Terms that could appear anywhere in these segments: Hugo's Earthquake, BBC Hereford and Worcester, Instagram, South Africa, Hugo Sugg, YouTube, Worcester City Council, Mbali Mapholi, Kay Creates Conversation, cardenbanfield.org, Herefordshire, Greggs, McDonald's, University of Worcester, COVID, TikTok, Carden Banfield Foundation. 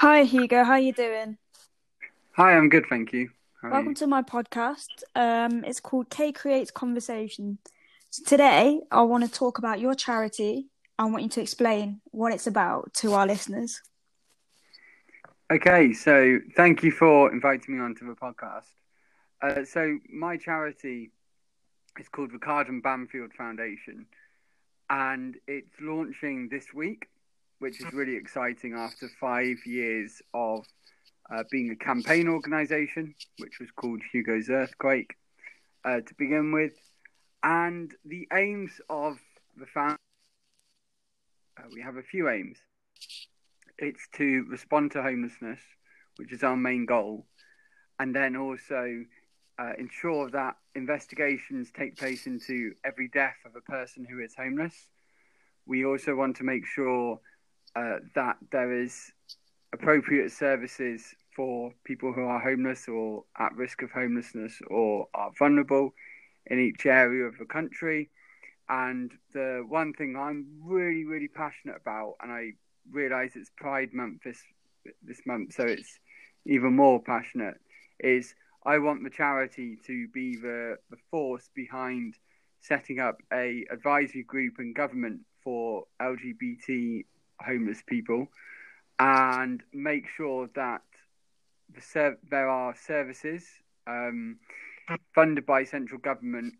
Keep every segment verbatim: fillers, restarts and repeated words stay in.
Hi Hugo, how are you doing? Hi, I'm good, thank you. How Welcome you? to my podcast. Um, it's called Kay Creates Conversation. So today, I want to talk about your charity. I want you to explain what it's about to our listeners. Okay, so thank you for inviting me onto the podcast. Uh, so my charity is called the Carden Banfield Foundation, and it's launching this week, which is really exciting after five years of uh, being a campaign organisation, which was called Hugo's Earthquake uh, to begin with. And the aims of the foundation, uh, we have a few aims. It's to respond to homelessness, which is our main goal, and then also uh, ensure that investigations take place into every death of a person who is homeless. We also want to make sure Uh, that there is appropriate services for people who are homeless or at risk of homelessness or are vulnerable in each area of the country. And the one thing I'm really, really passionate about, and I realise it's Pride Month this this month, so it's even more passionate, is I want the charity to be the, the force behind setting up a advisory group in government for L G B T homeless people, and make sure that the ser- there are services um, funded by central government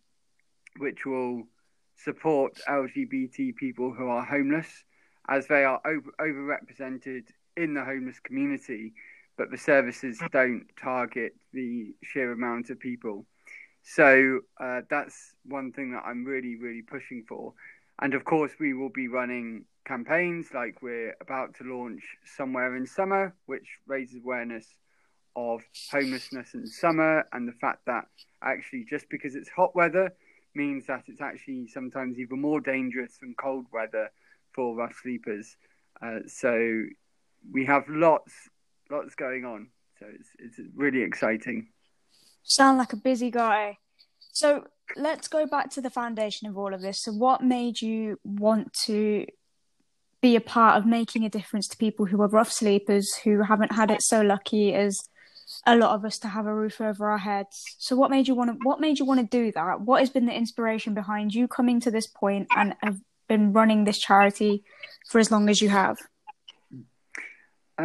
which will support L G B T people who are homeless, as they are over- overrepresented in the homeless community, but the services don't target the sheer amount of people. So uh, that's one thing that I'm really, really pushing for. And of course, we will be running campaigns like we're about to launch Somewhere in Summer, which raises awareness of homelessness in summer and the fact that actually just because it's hot weather means that it's actually sometimes even more dangerous than cold weather for rough sleepers. Uh, so we have lots, lots going on. So it's it's really exciting. Sound like a busy guy. So let's go back to the foundation of all of this. So what made you want to be a part of making a difference to people who are rough sleepers, who haven't had it so lucky as a lot of us to have a roof over our heads? So what made you want to, what made you want to do that? What has been the inspiration behind you coming to this point and have been running this charity for as long as you have?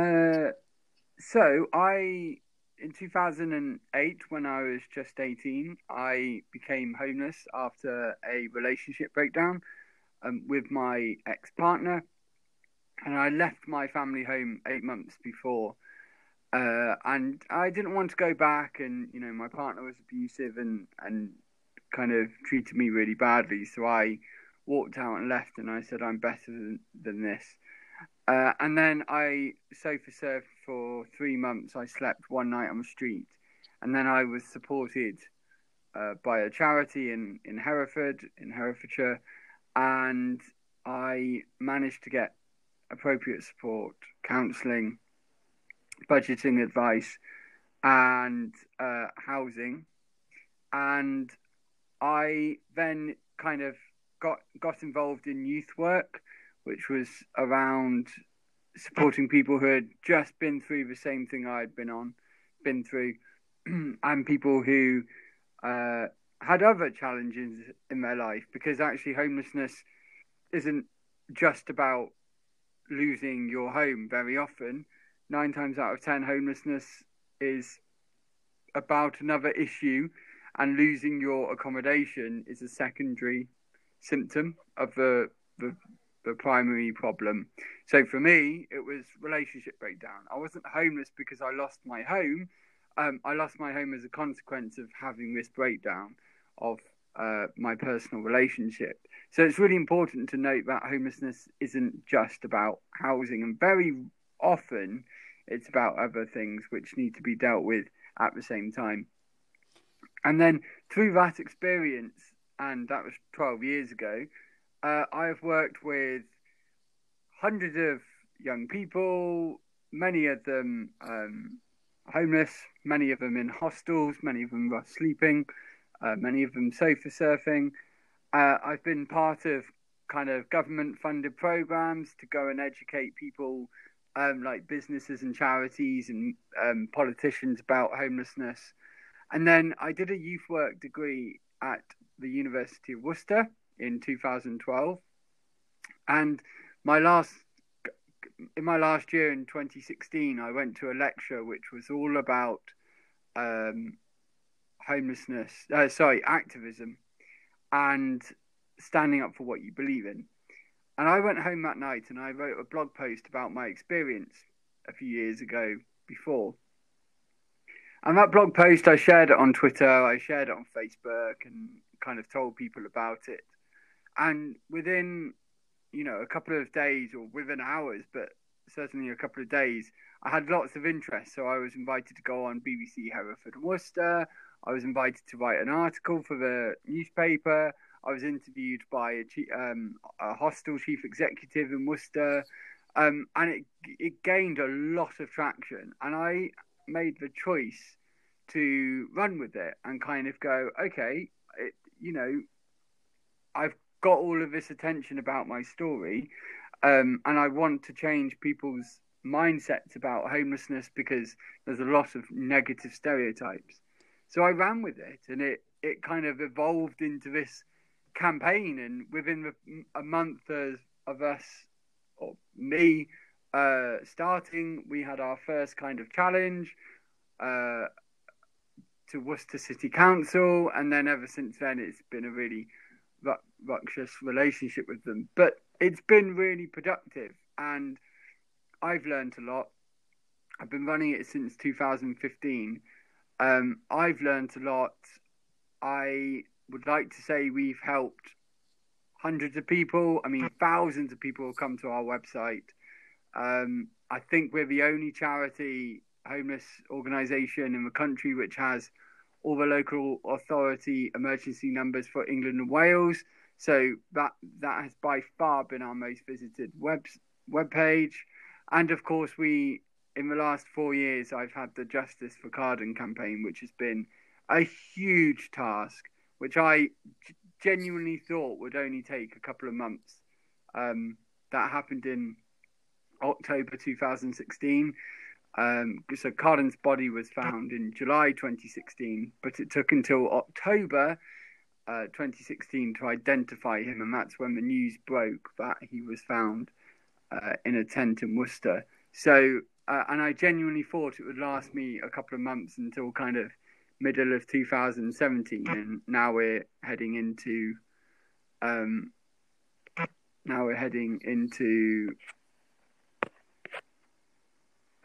Uh, so I... In two thousand eight, when I was just eighteen, I became homeless after a relationship breakdown um, with my ex-partner, and I left my family home eight months before. Uh, and I didn't want to go back, and you know, my partner was abusive and and kind of treated me really badly. So I walked out and left, and I said, "I'm better than, than this." Uh, and then I sofa surfed for three months. I slept one night on the street. And then I was supported uh, by a charity in, in Hereford, in Herefordshire. And I managed to get appropriate support, counselling, budgeting advice, and uh, housing. And I then kind of got got involved in youth work, which was around supporting people who had just been through the same thing I had been on, been through, and people who uh, had other challenges in their life, because actually homelessness isn't just about losing your home very often. Nine times out of ten, homelessness is about another issue, and losing your accommodation is a secondary symptom of the the the primary problem. So for me, it was relationship breakdown. I wasn't homeless because I lost my home. Um, I lost my home as a consequence of having this breakdown of uh, my personal relationship. So it's really important to note that homelessness isn't just about housing, and very often it's about other things which need to be dealt with at the same time. And then through that experience, and that was twelve years ago, Uh, I've worked with hundreds of young people, many of them um, homeless, many of them in hostels, many of them rough sleeping, uh, many of them sofa surfing. Uh, I've been part of kind of government funded programs to go and educate people um, like businesses and charities and um, politicians about homelessness. And then I did a youth work degree at the University of Worcester in two thousand twelve. And my last, in my last year in twenty sixteen, I went to a lecture which was all about um, homelessness, uh, sorry, activism and standing up for what you believe in. And I went home that night and I wrote a blog post about my experience a few years ago before. And that blog post, I shared it on Twitter, I shared it on Facebook and kind of told people about it. And within, you know, a couple of days or within hours, but certainly a couple of days, I had lots of interest. So I was invited to go on B B C Hereford and Worcester. I was invited to write an article for the newspaper. I was interviewed by a, chief, um, a hostel chief executive in Worcester, um, and it it gained a lot of traction. And I made the choice to run with it and kind of go, okay, it, you know, I've got all of this attention about my story, um, and I want to change people's mindsets about homelessness because there's a lot of negative stereotypes. So I ran with it, and it it kind of evolved into this campaign, and within the, a month of, of us or me uh starting, we had our first kind of challenge uh to Worcester City Council, and then ever since then it's been a really r- ruckus relationship with them, but it's been really productive and I've learned a lot. I've been running it since two thousand fifteen. um I've learned a lot. I would like to say we've helped hundreds of people. I mean, thousands of people come to our website. Um, I think we're the only charity homeless organisation in the country which has all the local authority emergency numbers for England and Wales. So that that has by far been our most visited web webpage. And of course, we in the last four years, I've had the Justice for Carden campaign, which has been a huge task, which I genuinely thought would only take a couple of months. Um, that happened in October two thousand sixteen. Um, so Carden's body was found in July twenty sixteen, but it took until October uh, twenty sixteen to identify him, and that's when the news broke that he was found uh, in a tent in Worcester. So, uh, and I genuinely thought it would last me a couple of months until kind of middle of two thousand seventeen, and now we're heading into um now we're heading into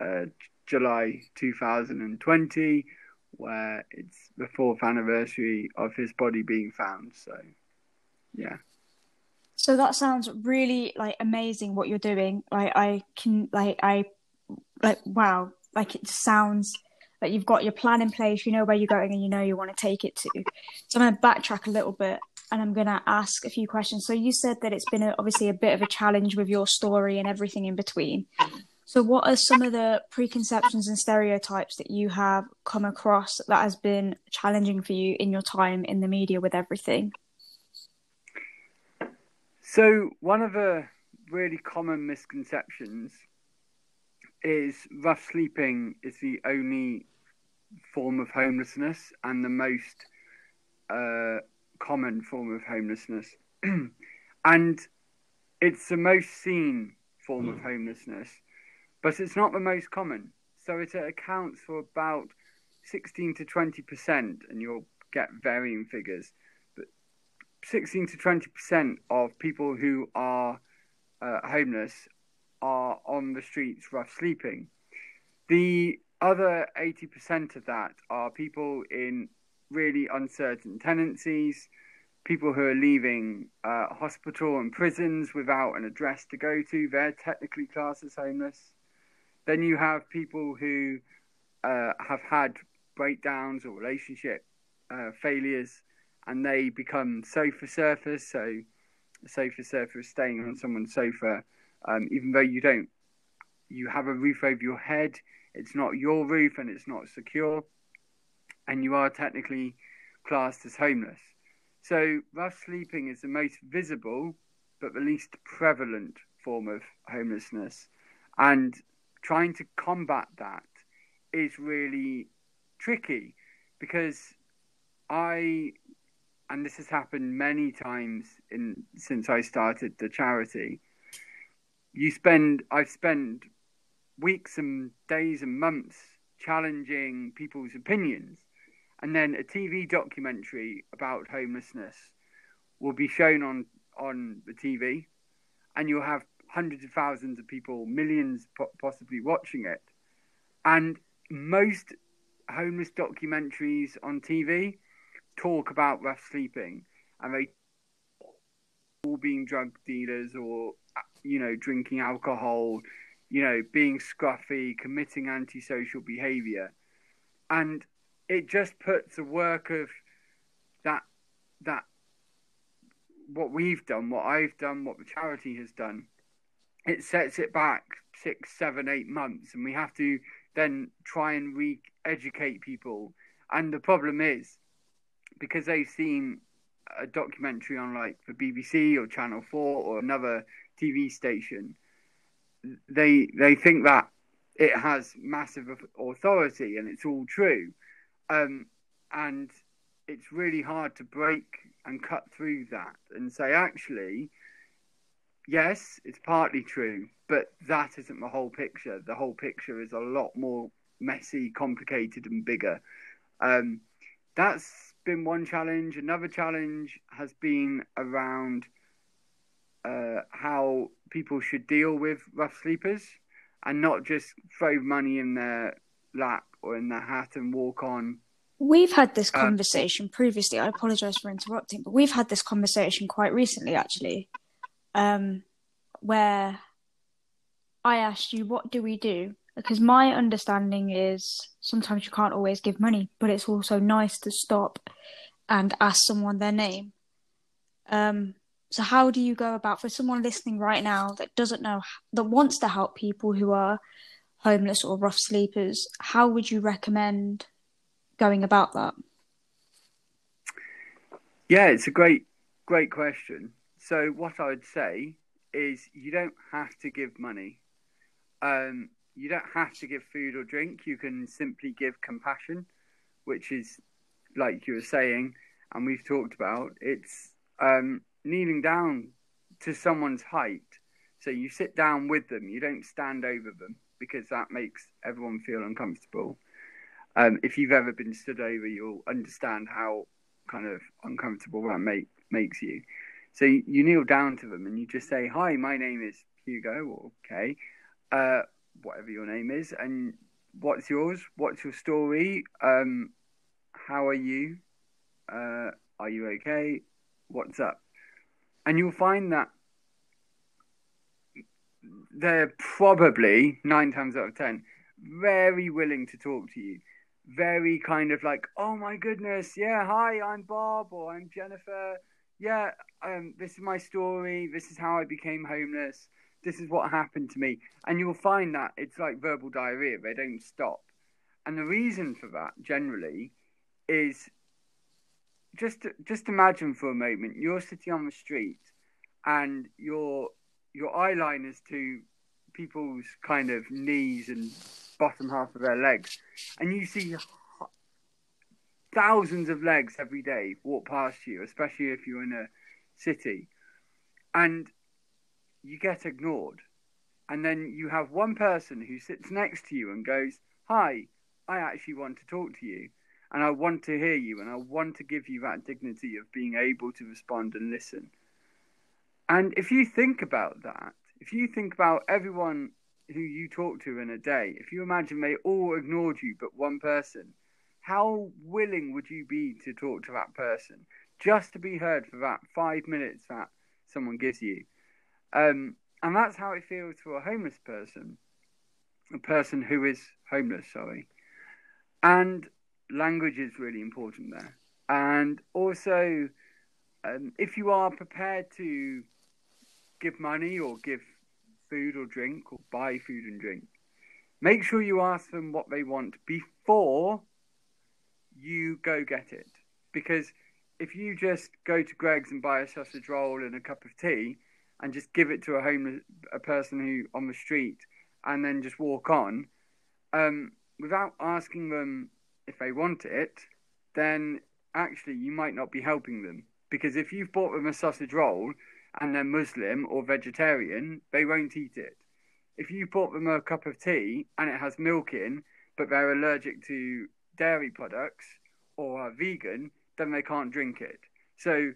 uh July two thousand twenty, where it's the fourth anniversary of his body being found. So yeah, so that sounds really like amazing what you're doing. Like I can like I like wow like it sounds like you've got your plan in place, you know where you're going and you know you want to take it to. So I'm going to backtrack a little bit and I'm going to ask a few questions. So you said that it's been a, obviously a bit of a challenge with your story and everything in between. So what are some of the preconceptions and stereotypes that you have come across that has been challenging for you in your time in the media with everything? So one of the really common misconceptions is rough sleeping is the only form of homelessness and the most uh, common form of homelessness. And it's the most seen form of homelessness, but it's not the most common. So it accounts for about sixteen to twenty percent, and you'll get varying figures, but sixteen to twenty percent of people who are uh, homeless are on the streets rough sleeping. The other eighty percent of that are people in really uncertain tenancies, people who are leaving uh, hospital and prisons without an address to go to. They're technically classed as homeless. Then you have people who uh, have had breakdowns or relationship uh, failures, and they become sofa surfers. So a sofa surfer is staying on someone's sofa. Um, even though you don't, you have a roof over your head, it's not your roof and it's not secure, and you are technically classed as homeless. So rough sleeping is the most visible but the least prevalent form of homelessness, and trying to combat that is really tricky, because I, and this has happened many times in since I started the charity, you spend, I've spent weeks and days and months challenging people's opinions. And then a T V documentary about homelessness will be shown on, on the T V, and you'll have hundreds of thousands of people, millions po- possibly watching it. And most homeless documentaries on T V talk about rough sleeping, and they all being drug dealers or, you know, drinking alcohol, you know, being scruffy, committing antisocial behavior. And it just puts the work of that, that what we've done, what I've done, what the charity has done, it sets it back six, seven, eight months. And we have to then try and re-educate people. And the problem is, because they've seen a documentary on like the B B C or Channel four or another T V station, they they think that it has massive authority and it's all true. Um, and it's really hard to break and cut through that and say, actually, yes, it's partly true, but that isn't the whole picture. The whole picture is a lot more messy, complicated and bigger. Um, that's been one challenge. Another challenge has been around uh, how people should deal with rough sleepers and not just throw money in their lap or in their hat and walk on. We've had this conversation um, previously. I apologise for interrupting, but we've had this conversation quite recently, actually, um, where I asked you, what do we do? Because my understanding is sometimes you can't always give money, but it's also nice to stop and ask someone their name. Um, so how do you go about, for someone listening right now that doesn't know, that wants to help people who are homeless or rough sleepers, how would you recommend going about that? Yeah, it's a great, great question. So what I would say is you don't have to give money. Um, you don't have to give food or drink. You can simply give compassion, which is, like you were saying, and we've talked about, it's um, kneeling down to someone's height. So you sit down with them. You don't stand over them, because that makes everyone feel uncomfortable. Um, if you've ever been stood over, you'll understand how kind of uncomfortable that make, makes you. So you, you kneel down to them and you just say, hi, my name is Hugo or Kay, uh, whatever your name is, and what's yours? What's your story? Um, how are you? Uh, are you okay? What's up? And you'll find that they're probably, nine times out of ten, very willing to talk to you. Very kind of like, oh my goodness, yeah, hi, I'm Bob, or I'm Jennifer. Yeah, um, this is my story. This is how I became homeless. This is what happened to me. And you'll find that it's like verbal diarrhea. They don't stop. And the reason for that generally is just, just imagine for a moment, you're sitting on the street and you're, your eyeliner's to people's kind of knees and bottom half of their legs. And you see thousands of legs every day walk past you, especially if you're in a city. And you get ignored. And then you have one person who sits next to you and goes, hi, I actually want to talk to you. And I want to hear you. And I want to give you that dignity of being able to respond and listen. And if you think about that, if you think about everyone who you talk to in a day, if you imagine they all ignored you but one person, how willing would you be to talk to that person just to be heard for that five minutes that someone gives you? Um, and that's how it feels for a homeless person, a person who is homeless, sorry. And language is really important there. And also, um, if you are prepared to give money or give food or drink or buy food and drink, make sure you ask them what they want before you go get it. Because if you just go to Greggs and buy a sausage roll and a cup of tea and just give it to a homeless a person who on the street and then just walk on, um, without asking them if they want it, then actually you might not be helping them. Because if you've bought them a sausage roll and they're Muslim or vegetarian, they won't eat it. If you bought them a cup of tea and it has milk in, but they're allergic to dairy products or are vegan, then they can't drink it. So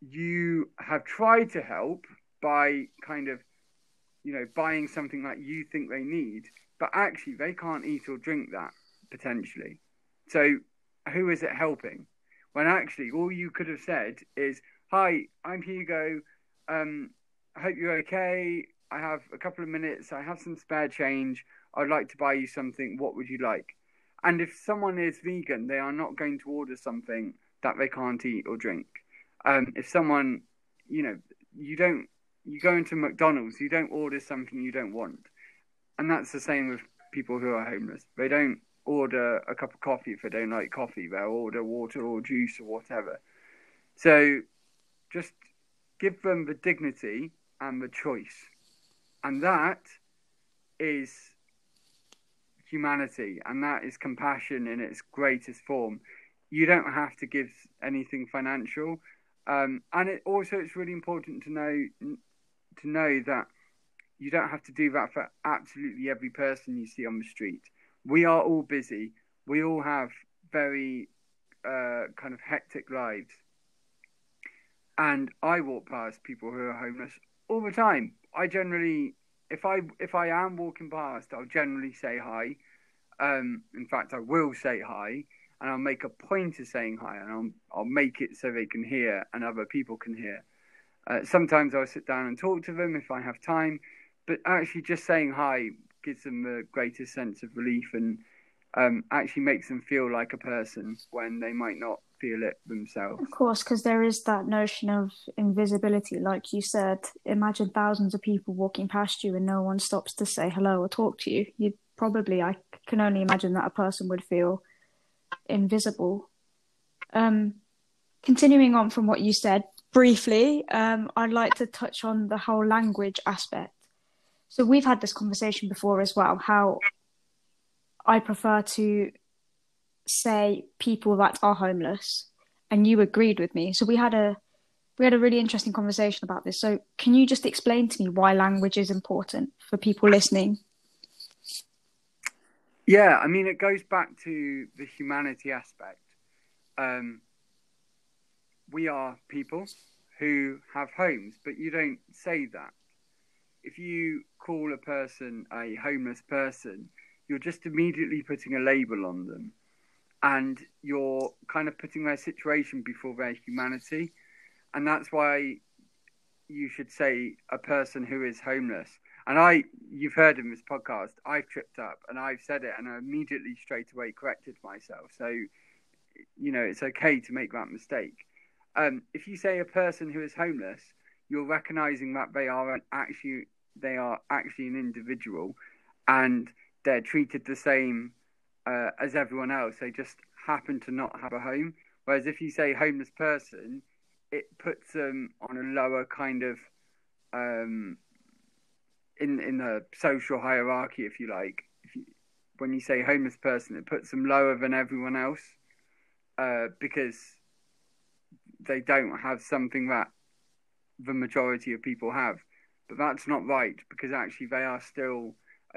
you have tried to help by kind of, you know, buying something that you think they need, but actually they can't eat or drink that potentially. So who is it helping? When actually all you could have said is, hi, I'm Hugo. Um, I hope you're okay. I have a couple of minutes. I have some spare change. I'd like to buy you something. What would you like? And if someone is vegan, they are not going to order something that they can't eat or drink. Um, if someone, you know, you don't, you go into McDonald's, you don't order something you don't want. And that's the same with people who are homeless. They don't order a cup of coffee if they don't like coffee. They'll order water or juice or whatever. So just give them the dignity and the choice. And that is humanity, and that is compassion in its greatest form. You don't have to give anything financial. Um, and it also, it's really important to know to know that you don't have to do that for absolutely every person you see on the street. We are all busy. We all have very uh, kind of hectic lives. And I walk past people who are homeless all the time. I generally, if I if I am walking past, I'll generally say hi. Um, in fact, I will say hi, and I'll make a point of saying hi, and I'll, I'll make it so they can hear and other people can hear. Uh, sometimes I'll sit down and talk to them if I have time, but actually just saying hi gives them the greatest sense of relief and um, actually makes them feel like a person when they might not feel it themselves. Of course, because there is that notion of invisibility, like you said. Imagine thousands of people walking past you and no one stops to say hello or talk to you. You'd probably, I can only imagine that a person would feel invisible. Um, continuing on from what you said briefly, um, I'd like to touch on the whole language aspect. So we've had this conversation before as well, how I prefer to say people that are homeless, and you agreed with me. So we had a we had a really interesting conversation about this. So can you just explain to me why language is important for people listening? Yeah, I mean, it goes back to the humanity aspect. Um, we are people who have homes, but you don't say that. If you call a person a homeless person, you're just immediately putting a label on them. And you're kind of putting their situation before their humanity. And that's why you should say a person who is homeless. And I, you've heard in this podcast, I've tripped up and I've said it and I immediately straight away corrected myself. So, you know, it's okay to make that mistake. Um, if you say a person who is homeless, you're recognizing that they are an actually, they are actually an individual and they're treated the same Uh, as everyone else. They just happen to not have a home. Whereas if you say homeless person, it puts them on a lower kind of um, in in the social hierarchy, if you like. If you, when you say homeless person, it puts them lower than everyone else uh, because they don't have something that the majority of people have. But that's not right, because actually they are still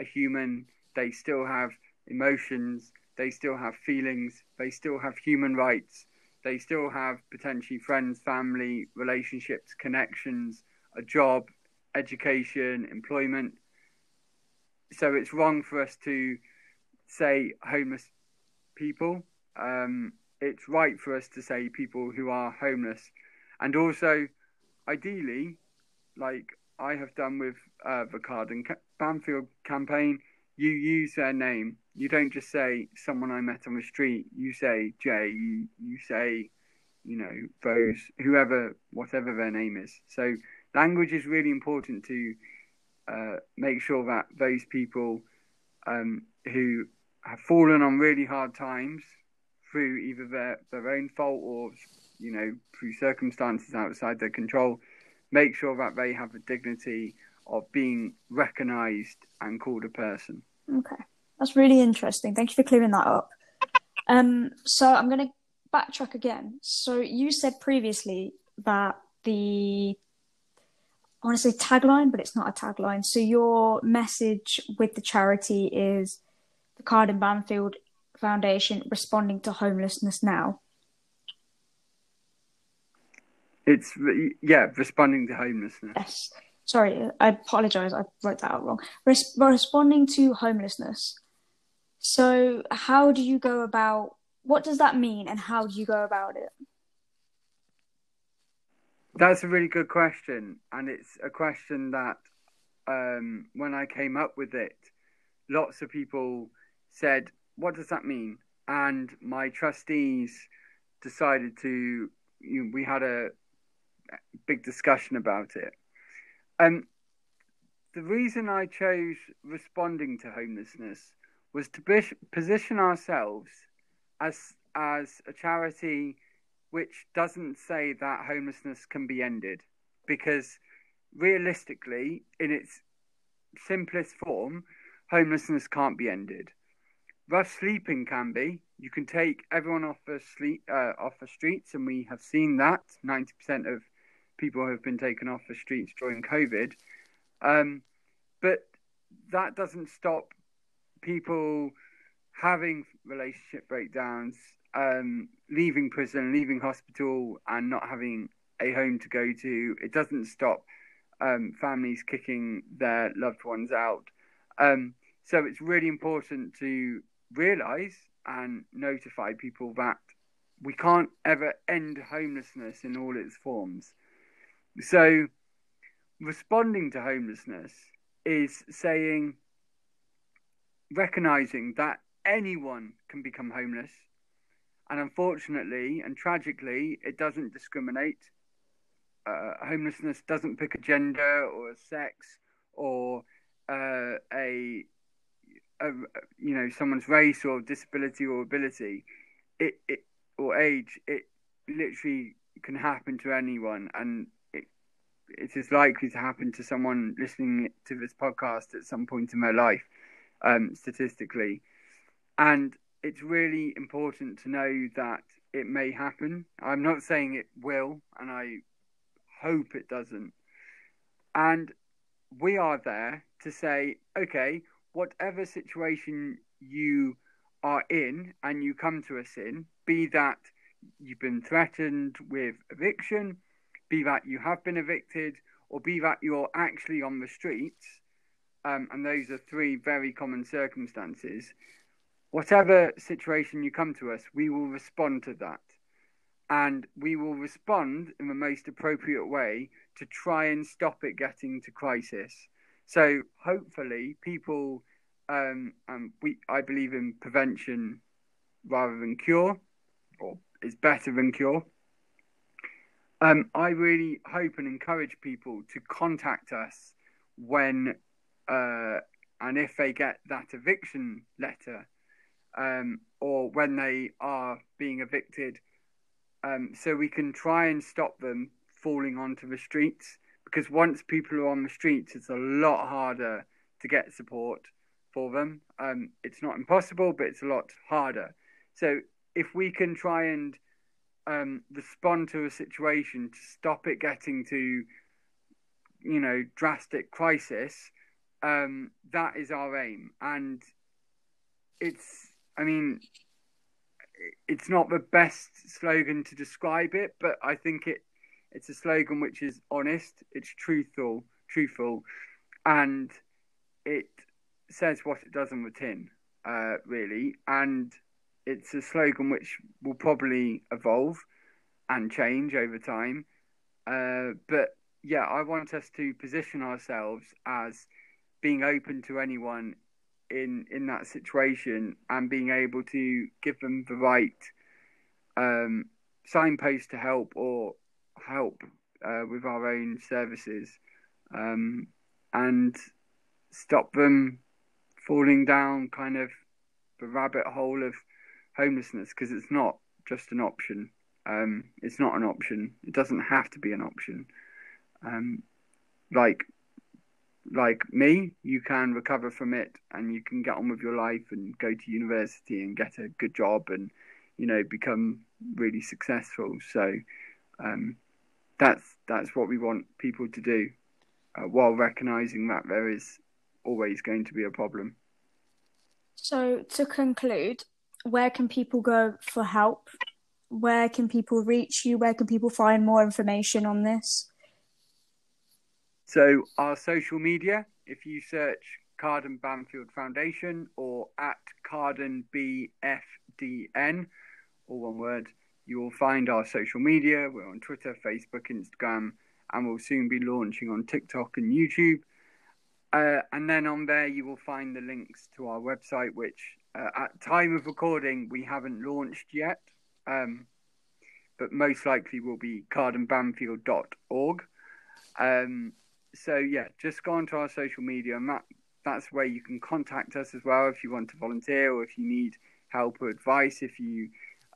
a human. They still have emotions, they still have feelings, they still have human rights, they still have potentially friends, family, relationships, connections, a job, education, employment. So it's wrong for us to say homeless people. Um, it's right for us to say people who are homeless. And also, ideally, like I have done with uh, the Carden Banfield campaign, you use their name. You don't just say someone I met on the street. You say Jay. You, you say, you know, those, whoever, whatever their name is. So language is really important to uh, make sure that those people um, who have fallen on really hard times through either their, their own fault or, you know, through circumstances outside their control, make sure that they have the dignity of being recognised and called a person. Okay, that's really interesting. Thank you for clearing that up. Um, so I'm going to backtrack again. So you said previously that the, I want to say tagline, but it's not a tagline. So your message with the charity is the Carden Banfield Foundation responding to homelessness now. It's, yeah, responding to homelessness. Yes. Sorry, I apologise. I wrote that out wrong. Res- responding to homelessness. So how do you go about, what does that mean and how do you go about it? That's a really good question. And it's a question that um, when I came up with it, lots of people said, what does that mean? And my trustees decided to, you know, we had a big discussion about it. Um, the reason I chose responding to homelessness was to be- position ourselves as as a charity which doesn't say that homelessness can be ended, because realistically, in its simplest form, homelessness can't be ended. Rough sleeping can be. You can take everyone off the sleep, uh, off the streets, and we have seen that ninety percent of people have been taken off the streets during COVID. Um, but that doesn't stop people having relationship breakdowns, um, leaving prison, leaving hospital, and not having a home to go to. It doesn't stop um, families kicking their loved ones out. Um, so it's really important to realise and notify people that we can't ever end homelessness in all its forms. So responding to homelessness is saying, recognising that anyone can become homeless. And unfortunately and tragically, it doesn't discriminate. Uh, homelessness doesn't pick a gender or a sex or uh, a... A, you know, someone's race or disability or ability, it, it or age. It literally can happen to anyone, and it it is likely to happen to someone listening to this podcast at some point in their life, um, statistically. And it's really important to know that it may happen. I'm not saying it will, and I hope it doesn't. And we are there to say, okay, whatever situation you are in and you come to us in, be that you've been threatened with eviction, be that you have been evicted, or be that you're actually on the streets, um, and those are three very common circumstances, whatever situation you come to us, we will respond to that. And we will respond in the most appropriate way to try and stop it getting to crisis. So hopefully people, um, um, we I believe in prevention rather than cure, or is better than cure. Um, I really hope and encourage people to contact us when uh, and if they get that eviction letter, um, or when they are being evicted, um, so we can try and stop them falling onto the streets. Because once people are on the streets, it's a lot harder to get support for them. Um, it's not impossible, but it's a lot harder. So if we can try and um, respond to a situation to stop it getting to, you know, drastic crisis, um, that is our aim. And it's, I mean, it's not the best slogan to describe it, but I think it, It's a slogan which is honest, it's truthful, truthful, and it says what it does on the tin, uh, really. And it's a slogan which will probably evolve and change over time. Uh, but yeah, I want us to position ourselves as being open to anyone in in that situation and being able to give them the right um, signpost to help or help uh, with our own services, um, and stop them falling down kind of the rabbit hole of homelessness, because it's not just an option. Um, it's not an option. It doesn't have to be an option. Um, like like me, you can recover from it and you can get on with your life and go to university and get a good job and, you know, become really successful. So um, that's that's what we want people to do, uh, while recognising that there is always going to be a problem. So to conclude, where can people go for help? Where can people reach you? Where can people find more information on this? So our social media, if you search Carden Banfield Foundation or at Carden B F D N, all one word, you will find our social media. We're on Twitter, Facebook, Instagram, and we'll soon be launching on TikTok and YouTube. Uh, and then on there, you will find the links to our website, which uh, at time of recording, we haven't launched yet, um, but most likely will be carden banfield dot org. Um, so yeah, just go onto our social media, and that, that's where you can contact us as well if you want to volunteer or if you need help or advice, if you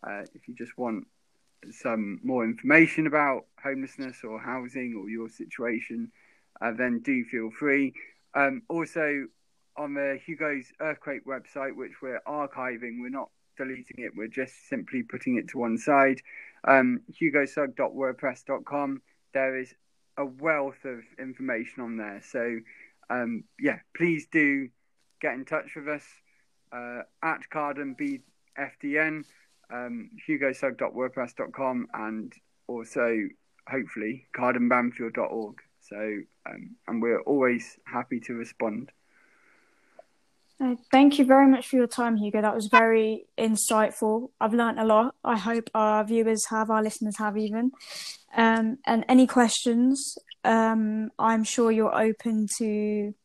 uh, if you just want some more information about homelessness or housing or your situation, uh, then do feel free. Um, also on the Hugo's Earthquake website, which we're archiving, we're not deleting it, we're just simply putting it to one side, um, hugo sug dot wordpress dot com, there is a wealth of information on there. So um yeah, please do get in touch with us uh at Carden B F D N, um hugo sug dot wordpress dot com, and also hopefully carden banfield dot org. So um and we're always happy to respond. Uh, thank you very much for your time, Hugo. That was very insightful. I've learnt a lot. I hope our viewers have, our listeners have even. Um, and any questions, um, I'm sure you're open to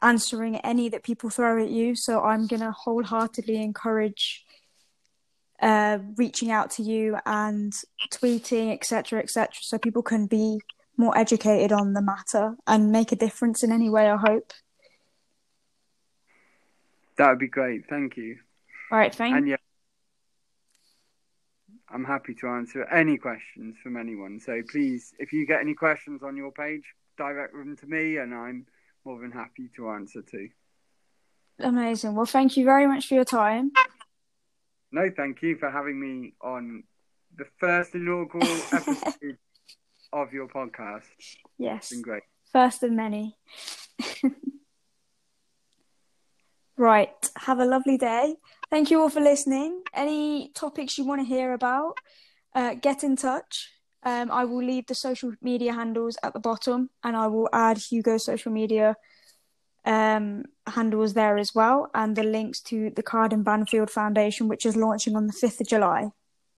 answering any that people throw at you. So I'm going to wholeheartedly encourage uh, reaching out to you and tweeting, et cetera, et cetera, so people can be more educated on the matter and make a difference in any way, I hope. That would be great. Thank you. All right. Thank you. And yeah, I'm happy to answer any questions from anyone. So please, if you get any questions on your page, direct them to me and I'm more than happy to answer too. Amazing. Well, thank you very much for your time. No, thank you for having me on the first inaugural episode of your podcast. Yes. It's been great. First of many. Right, have a lovely day. Thank you all for listening. Any topics you want to hear about, uh, get in touch. Um, I will leave the social media handles at the bottom, and I will add Hugo's social media um, handles there as well, and the links to the Carden Banfield Foundation, which is launching on the fifth of July.